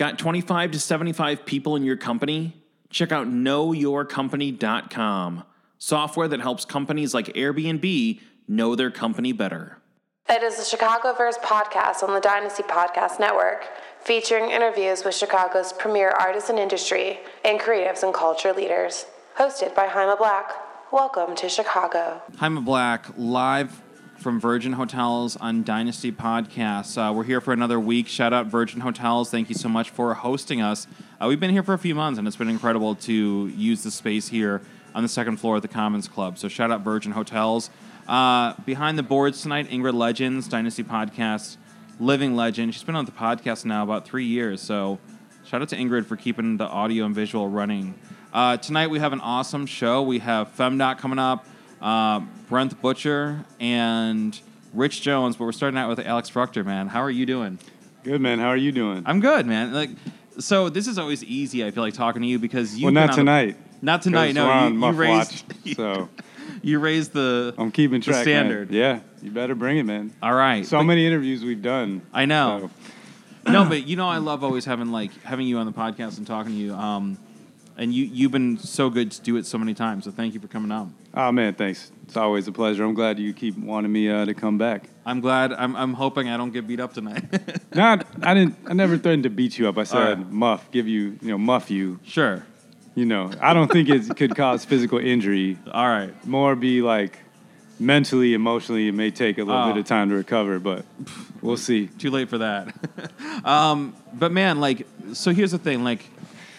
Got 25 to 75 people in your company? Check out KnowYourCompany.com, software that helps companies like Airbnb know their company better. It is the Chicagoverse podcast on the Dynasty Podcast Network, featuring interviews with Chicago's premier artists and industry and creatives and culture leaders. Hosted by Jaime Black. Welcome to Chicago. Jaime Black, live from Virgin Hotels on Dynasty Podcasts. We're here for another week. Shout out Virgin Hotels. Thank you so much for hosting us. We've been here for a few months, and it's been incredible to use the space here on the second floor at the Commons Club. So shout out Virgin Hotels. Behind the boards tonight, Ingrid Legends, Dynasty Podcast, living legend. She's been on the podcast now about 3 years, so shout out to Ingrid for keeping the audio and visual running. Tonight we have an awesome show. We have FemDoc coming up, Brent Butcher, and Rich Jones, but we're starting out with Alex Fruchter, man. How are you doing? Good, man. How are you doing? I'm good, man. So this is always easy, I feel like, talking to you because you've been on tonight. Not tonight, no. You raised... Watch, so... You raised the I'm keeping track, the standard. Man. Yeah, you better bring it, man. All right. So many interviews we've done. I know. So. No, but you know, I love always having you on the podcast and talking to you. And you've been so good to do it so many times. So thank you for coming on. Oh man, thanks. It's always a pleasure. I'm glad you keep wanting me to come back. I'm glad. I'm hoping I don't get beat up tonight. No, I didn't. I never threatened to beat you up. I said muff you. Sure. You know, I don't think it could cause physical injury. All right. More be like mentally, emotionally, it may take a little bit of time to recover, but we'll see. Too late for that. But, man, so here's the thing.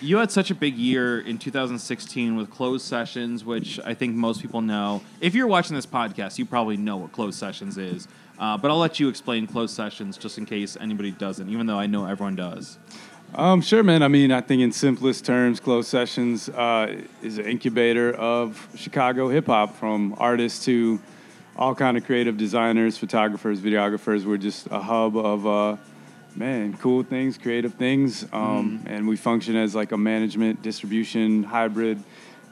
You had such a big year in 2016 with Closed Sessions, which I think most people know. If you're watching this podcast, you probably know what Closed Sessions is. But I'll let you explain Closed Sessions just in case anybody doesn't, even though I know everyone does. Sure, man. I mean, I think in simplest terms, Closed Sessions is an incubator of Chicago hip-hop, from artists to all kind of creative designers, photographers, videographers. We're just a hub of, cool things, creative things. And we function as like a management, distribution, hybrid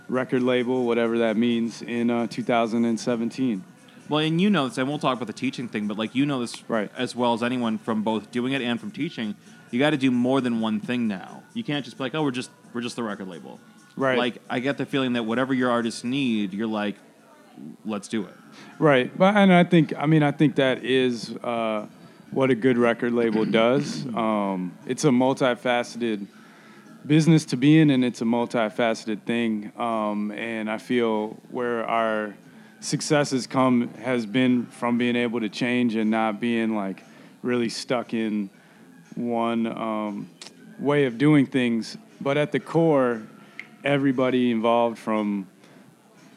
record label, whatever that means, in 2017. Well, and you know this, and we'll talk about the teaching thing, but you know this right as well as anyone from both doing it and from teaching. You got to do more than one thing now. You can't just be like, oh, we're just the record label. Right. I get the feeling that whatever your artists need, you're like, let's do it. Right. And I think that is what a good record label does. It's a multifaceted business to be in, and it's a multifaceted thing. And I feel where our success has come has been from being able to change and not being really stuck in one way of doing things. But at the core, everybody involved, from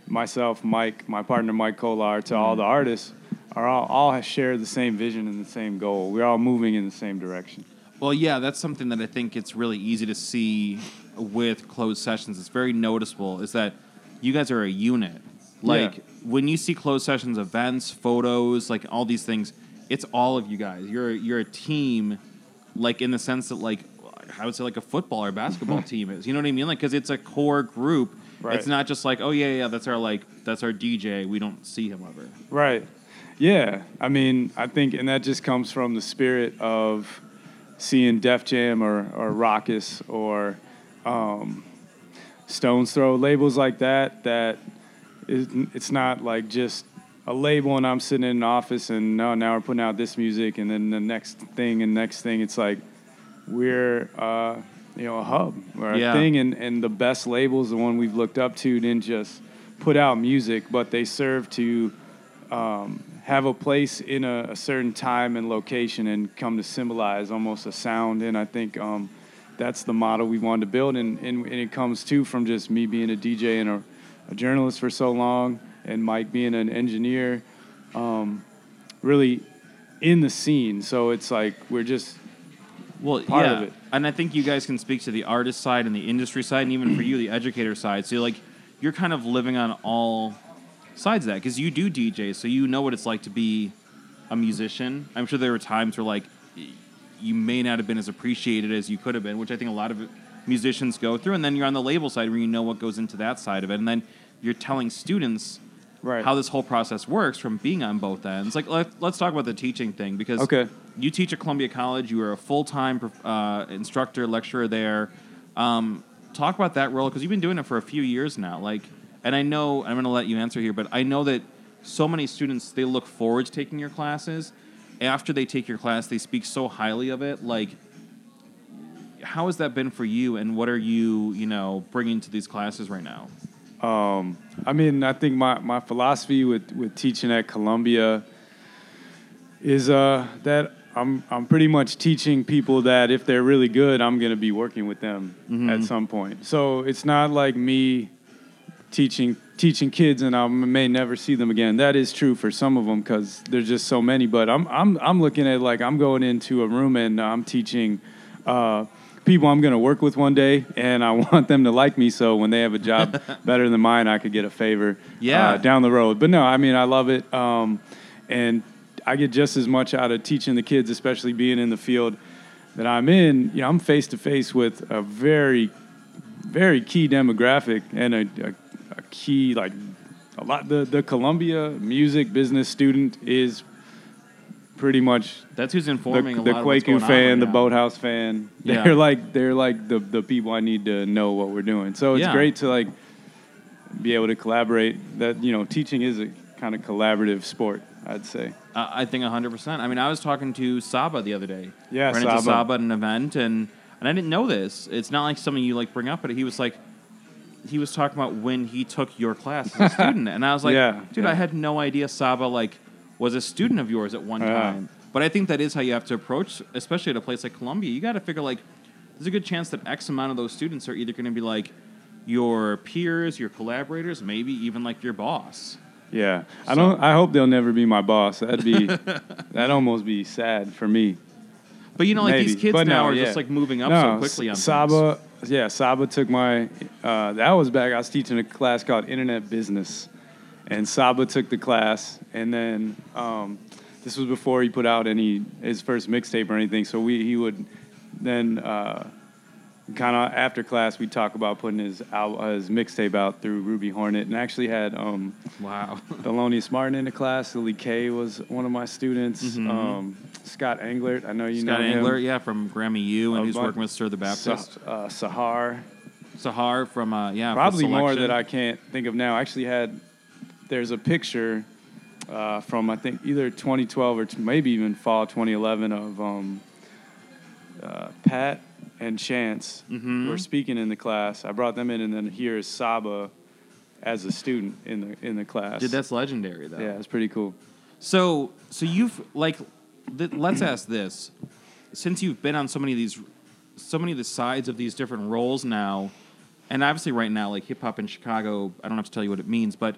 myself, Mike, my partner Mike Kolar, to all the artists, are all share the same vision and the same goal. We're all moving in the same direction. Well, yeah, that's something that I think it's really easy to see with Closed Sessions. It's very noticeable is that you guys are a unit. When you see Closed Sessions events, photos, all these things, it's all of you guys. You're a team. In the sense that, I would say, a football or basketball team is. You know what I mean? Because it's a core group. Right. It's not just that's our DJ. We don't see him ever. Right. Yeah. I mean, I think, and that just comes from the spirit of seeing Def Jam or Ruckus or Stone's Throw, labels like that, it's not just a label and I'm sitting in an office and now we're putting out this music and then the next thing. It's we're a hub or a thing, and the best labels, the one we've looked up to, didn't just put out music, but they serve to have a place in a certain time and location and come to symbolize almost a sound. And I think that's the model we wanted to build, and it comes too from just me being a DJ and a journalist for so long, and Mike being an engineer, really in the scene. So it's we're just part of it. And I think you guys can speak to the artist side and the industry side, and even for you, the educator side. So you're kind of living on all sides of that, because you do DJ, so you know what it's like to be a musician. I'm sure there were times where you may not have been as appreciated as you could have been, which I think a lot of musicians go through. And then you're on the label side where you know what goes into that side of it. And then you're telling students right. how this whole process works from being on both ends. Like, let's talk about the teaching thing, because you teach at Columbia College. You are a full-time instructor, lecturer there. Talk about that role, because you've been doing it for a few years now. Like, and I know, I'm going to let you answer here, but I know that so many students, they look forward to taking your classes. After they take your class, they speak so highly of it. Like, how has that been for you, and what are you, you know, bringing to these classes right now? I mean, I think my philosophy with teaching at Columbia is that I'm pretty much teaching people that if they're really good, I'm going to be working with them at some point. So it's not like me teaching kids and I may never see them again. That is true for some of them because there's just so many. But I'm looking at, like, I'm going into a room and I'm teaching people I'm going to work with one day, and I want them to like me, so when they have a job better than mine, I could get a favor down the road. But no, I mean, I love it. And I get just as much out of teaching the kids, especially being in the field that I'm in. You know, I'm face-to-face with a very, very key demographic and a key, like, a lot. The Columbia music business student is pretty much that's who's informing the a lot Quaker of fan, right, the Boathouse fan. Yeah. They're like the people I need to know what we're doing. So it's great to, like, be able to collaborate. That, you know, teaching is a kind of collaborative sport, I'd say. I think 100%. I mean, I was talking to Saba the other day. Yeah, Saba. Ran into Saba at an event, and I didn't know this. It's not like something you, like, bring up, but he was like, he was talking about when he took your class as a student, and I was like, dude, I had no idea Saba, like, was a student of yours at one time. But I think that is how you have to approach, especially at a place like Columbia. You got to figure, like, there's a good chance that X amount of those students are either going to be, like, your peers, your collaborators, maybe even, like, your boss. Yeah. So. I hope they'll never be my boss. That'd almost be sad for me. But, you know, like, these kids are just, like, moving up so quickly on Saba, things. Yeah, Saba took my, that was back, I was teaching a class called Internet Business. And Saba took the class, and then this was before he put out his first mixtape or anything. So he would then kind of after class we'd talk about putting his mixtape out through Ruby Hornet, and actually had Thelonious Martin in the class. Lily Kay was one of my students. Scott Englert, I know know him. Scott Englert, yeah, from Grammy U, and he's working with Sir the Baptist. Sahar from probably more that I can't think of now. I actually had. There's a picture from, I think, either 2012 or maybe even fall 2011 of Pat and Chance were speaking in the class. I brought them in, and then here is Saba as a student in the class. Dude, that's legendary, though. Yeah, it's pretty cool. So you've, like, let's ask this. Since you've been on so many of the sides of these different roles now, and obviously right now, like, hip-hop in Chicago, I don't have to tell you what it means, but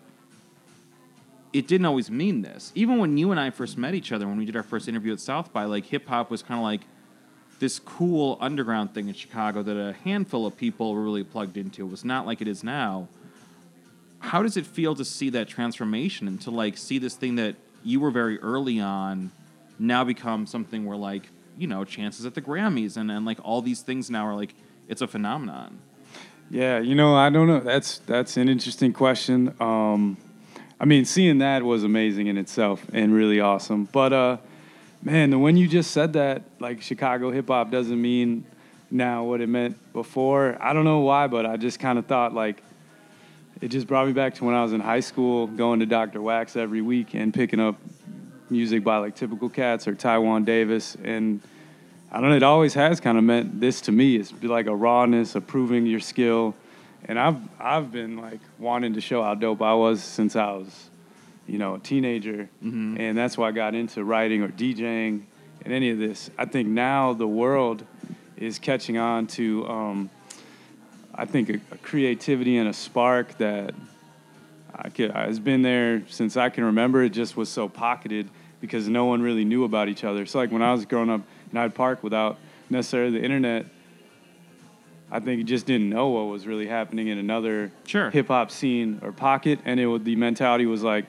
it didn't always mean this. Even when you and I first met each other, when we did our first interview at South By, like, hip-hop was kind of like this cool underground thing in Chicago that a handful of people were really plugged into. It was not like it is now. How does it feel to see that transformation and to, like, see this thing that you were very early on now become something where, like, you know, Chances at the Grammys and like, all these things now are, like, it's a phenomenon? Yeah, you know, I don't know. That's an interesting question. I mean, seeing that was amazing in itself and really awesome. But, man, when you just said that, like, Chicago hip-hop doesn't mean now what it meant before. I don't know why, but I just kind of thought, like, it just brought me back to when I was in high school, going to Dr. Wax every week and picking up music by, like, Typical Cats or Taiwan Davis. And, I don't know, it always has kind of meant this to me. It's like a rawness, proving your skill. And I've been, like, wanting to show how dope I was since I was, you know, a teenager. Mm-hmm. And that's why I got into writing or DJing and any of this. I think now the world is catching on to, I think, a creativity and a spark that has been there since I can remember. It just was so pocketed because no one really knew about each other. So, like, when I was growing up and I'd park without necessarily the internet, I think you just didn't know what was really happening in another hip-hop scene or pocket. And the mentality was like,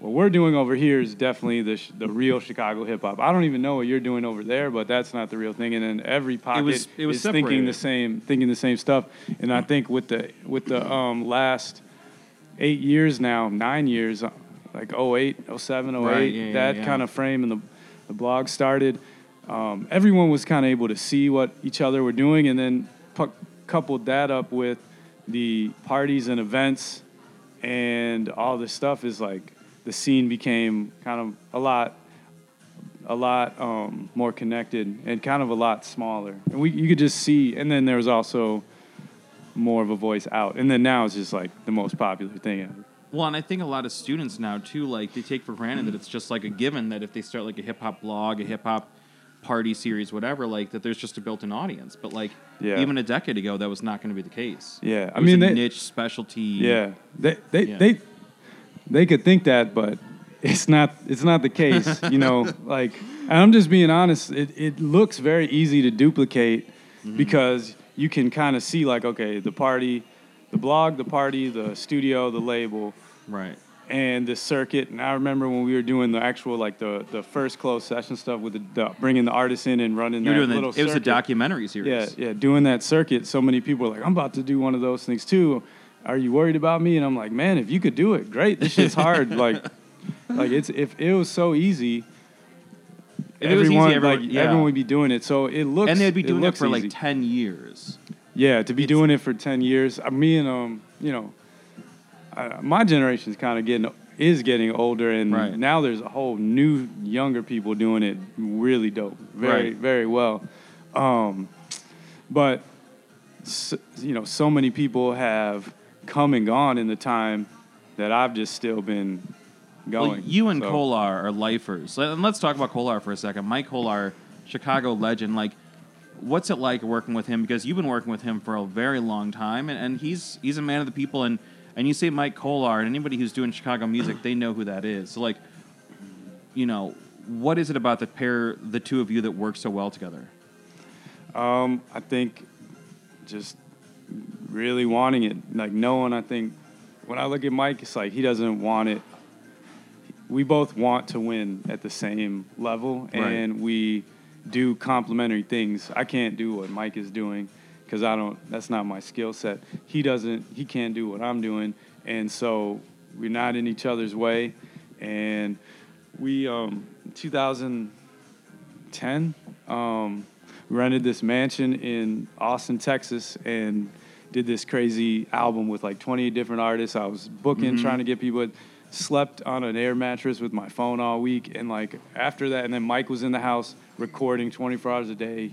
what we're doing over here is definitely the real Chicago hip-hop. I don't even know what you're doing over there, but that's not the real thing. And then every pocket is thinking the same stuff. And I think with the last 8 years now, 9 years, like 08, 07, 08, right, yeah, that kind of frame, and the blog started. Everyone was kind of able to see what each other were doing, and then coupled that up with the parties and events and all this stuff is like the scene became kind of a lot more connected and kind of a lot smaller. And you could just see, and then there was also more of a voice out. And then now it's just like the most popular thing ever. Well, and I think a lot of students now, too, like they take for granted that it's just like a given that if they start like a hip-hop blog, a hip-hop party series, whatever, like that there's just a built-in audience. But like even a decade ago, that was not going to be the case. Yeah. I mean, niche specialty. Yeah. They could think that, but it's not the case, you know, like, and I'm just being honest. It looks very easy to duplicate because you can kind of see like, okay, the party, the blog, the party, the studio, the label. Right. And the circuit. And I remember when we were doing the actual, like the first closed session stuff with the bringing the artists in and running circuit. It was a documentary series. Yeah. Yeah. Doing that circuit. So many people were like, I'm about to do one of those things too. Are you worried about me? And I'm like, man, if you could do it, great. This shit's hard. Like if it was so easy, everyone would be doing it. So it looks, and they'd be doing it for easy. Like 10 years. Yeah, to be doing it for 10 years. Me and, you know, my generation's kind of getting older, and now there's a whole new younger people doing it really dope, very well. But you know, so many people have come and gone in the time that I've just still been going. Well, you and Kolar are lifers, and let's talk about Kolar for a second. Mike Kolar, Chicago legend, like. What's it like working with him? Because you've been working with him for a very long time, and he's a man of the people, and you say Mike Kolar, and anybody who's doing Chicago music, they know who that is. So, like, you know, what is it about the pair, the two of you, that work so well together? I think just really wanting it. Like, knowing, I think, when I look at Mike, it's like he doesn't want it. We both want to win at the same level, and we do complementary things. I can't do what Mike is doing because that's not my skill set. He can't do what I'm doing. And so we're not in each other's way. And we, 2010, rented this mansion in Austin, Texas, and did this crazy album with like 20 different artists. I was booking, trying to get people. Slept on an air mattress with my phone all week, and like after that, and then Mike was in the house recording 24 hours a day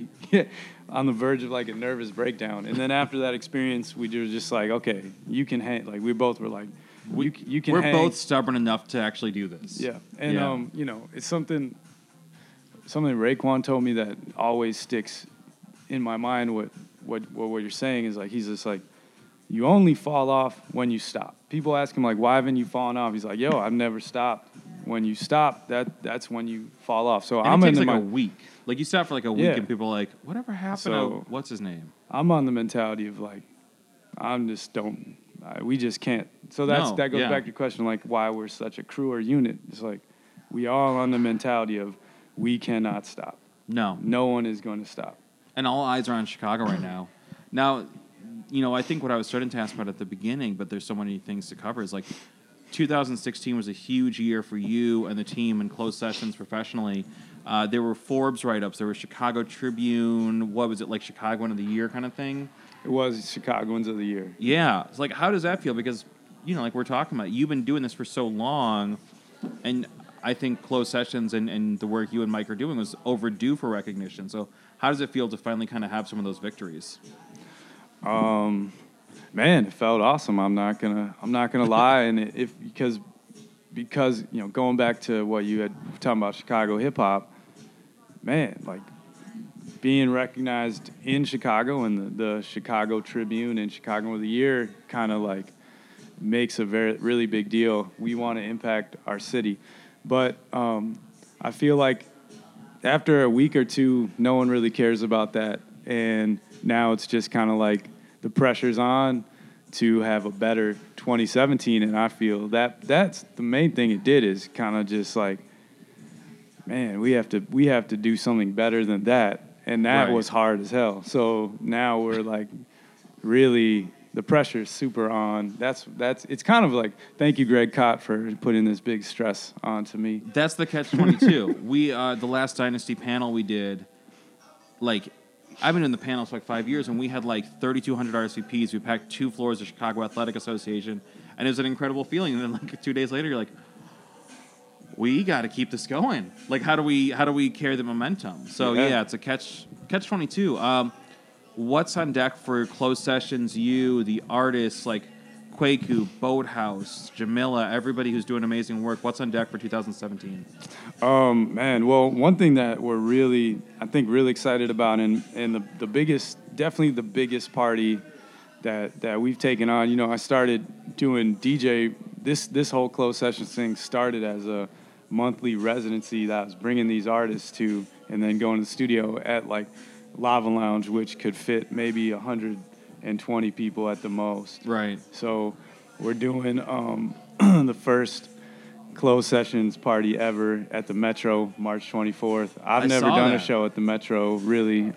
on the verge of like a nervous breakdown. And then after that experience, we were just like, okay, you can hang. Like we both were like, you can hang. We're both stubborn enough to actually do this. Yeah. And you know, it's something Raekwon told me that always sticks in my mind. What you're saying is like, he's just like, you only fall off when you stop. People ask him, like, why haven't you fallen off? He's like, yo, I've never stopped. When you stop, that's when you fall off. So I'm in a week. Like, you stop for, like, a week, and people are like, whatever happened to what's his name? I'm on the mentality of, like, we just can't. So that goes back to your question, like, why we're such a crew or unit. It's like, we all on the mentality of we cannot stop. No. No one is going to stop. And all eyes are on Chicago right now. Now, you know, I think what I was starting to ask about at the beginning, but there's so many things to cover, is like 2016 was a huge year for you and the team in closed sessions professionally. There were Forbes write-ups. There was Chicago Tribune. What was it, like Chicagoan of the Year kind of thing? It was Chicagoans of the Year. Yeah. It's like, how does that feel? Because, you know, like we're talking about, you've been doing this for so long, and I think closed sessions and the work you and Mike are doing was overdue for recognition. So how does it feel to finally kind of have some of those victories? Man, it felt awesome. I'm not gonna lie. And because you know, going back to what you had talking about Chicago hip hop, man, like being recognized in Chicago and the Chicago Tribune and Chicago of the Year kind of like makes a really big deal. We want to impact our city, but I feel like after a week or two, no one really cares about that, and now it's just kind of like. The pressure's on to have a better 2017, and I feel that's the main thing it did is kind of just like, man, we have to do something better than that, and that was hard as hell. So now we're like really the pressure is super on. That's it's kind of like, thank you, Greg Kot, for putting this big stress onto me. That's the catch-22. We the last Dynasty panel we did, like, I've been in the panels for like 5 years, and we had like 3,200 RSVPs. We packed 2 floors of Chicago Athletic Association, and it was an incredible feeling. And then like 2 days later, you're like, we got to keep this going. Like, how do we carry the momentum? So yeah, it's a catch-22. What's on deck for Closed Sessions? You, the artists, like Kwaku, Boathouse, Jamila, everybody who's doing amazing work. What's on deck for 2017? Well, one thing that we're really, I think, really excited about, and the biggest, definitely the biggest party that we've taken on. You know, I started doing DJ. This whole Closed Sessions thing started as a monthly residency that I was bringing these artists to, and then going to the studio at like Lava Lounge, which could fit maybe 120 people at the most. Right. So we're doing the first Closed Sessions party ever at the Metro, March 24th. I've never done a show at the Metro, really.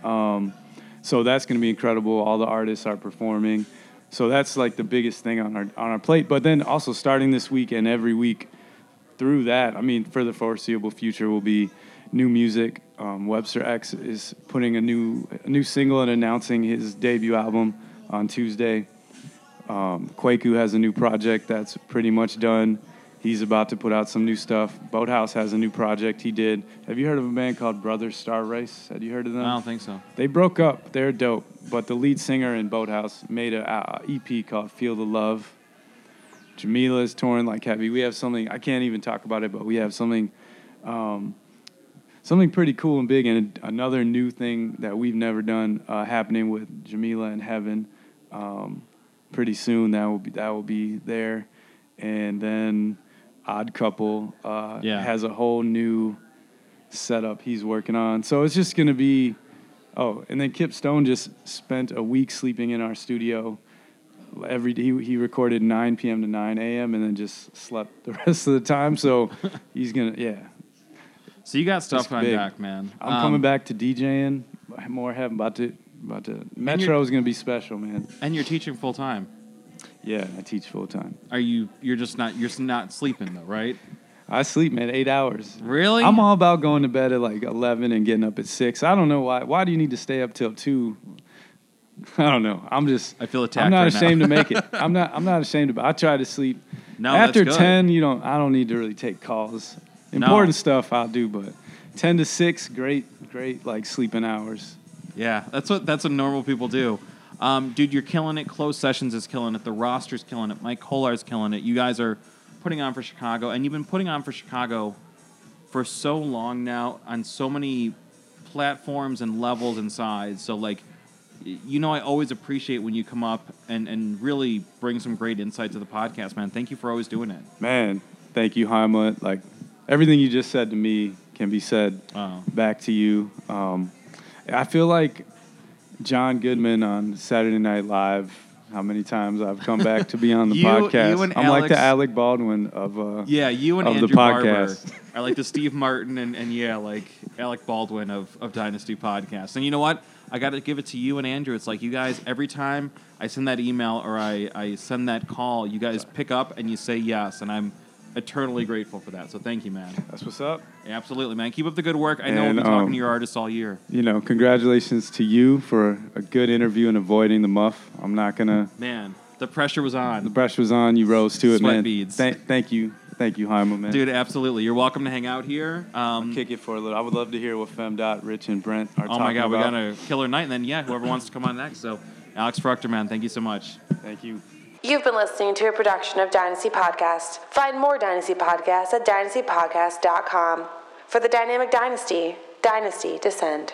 So that's going to be incredible. All the artists are performing. So that's like the biggest thing on our plate. But then also starting this week and every week through that, I mean, for the foreseeable future will be new music. Webster X is putting a new single and announcing his debut album on Tuesday. Kwaku has a new project that's pretty much done. He's about to put out some new stuff. Boathouse has a new project he did. Have you heard of a band called Brothers Star Race? Have you heard of them? I don't think so. They broke up. They're dope. But the lead singer in Boathouse made an EP called Feel the Love. Jamila is touring like heavy. We have something, I can't even talk about it, but we have something... something pretty cool and big, and another new thing that we've never done happening with Jamila and Heaven pretty soon. That will be there, and then Odd Couple has a whole new setup he's working on. So it's just gonna be and then Kip Stone just spent a week sleeping in our studio. Every day he recorded 9 p.m. to 9 a.m. and then just slept the rest of the time. So he's gonna So you got stuff on deck, man. I'm coming back to DJing. More heaven. About to. Metro is going to be special, man. And you're teaching full time. Yeah, I teach full time. Are you? You're just not sleeping though, right? I sleep, man. 8 hours. Really? I'm all about going to bed at like 11 and getting up at 6. I don't know why. Why do you need to stay up till 2? I don't know. I feel attacked. I'm not ashamed to make it. I'm not ashamed about. I try to sleep. No, after 10, you don't. I don't need to really take calls. Important stuff I'll do, but 10 to 6, great, like, sleeping hours. Yeah, that's what normal people do. Dude, you're killing it. Closed Sessions is killing it. The roster's killing it. Mike Kolar is killing it. You guys are putting on for Chicago, and you've been putting on for Chicago for so long now on so many platforms and levels and sides. So, like, you know, I always appreciate when you come up and really bring some great insight to the podcast, man. Thank you for always doing it. Man, thank you, Jaime. Like, everything you just said to me can be said back to you. I feel like John Goodman on Saturday Night Live, how many times I've come back to be on the podcast. Like the Alec Baldwin of you and Andrew Barber are like the Steve Martin and like Alec Baldwin of Dynasty Podcast. And you know what? I got to give it to you and Andrew. It's like you guys, every time I send that email or I send that call, you guys pick up and you say yes, and I'm eternally grateful for that. So thank you, man. That's what's up. Yeah, absolutely, man. Keep up the good work. I know we'll be talking to your artists all year. You know, congratulations to you for a good interview and avoiding the muff. I'm not going to... Man, the pressure was on. You rose to it, man. Sweat beads. Thank you. Thank you, Jaime, man. Dude, absolutely. You're welcome to hang out here. Kick it for a little. I would love to hear what FemDot, Rich, and Brent are talking about. Oh, my God. We got a killer night. And then, whoever wants to come on next. So, Alex Fruchter, man, thank you so much. Thank you. You've been listening to a production of Dynasty Podcast. Find more Dynasty Podcasts at DynastyPodcast.com. For the Dynamic Dynasty, Dynasty Descend.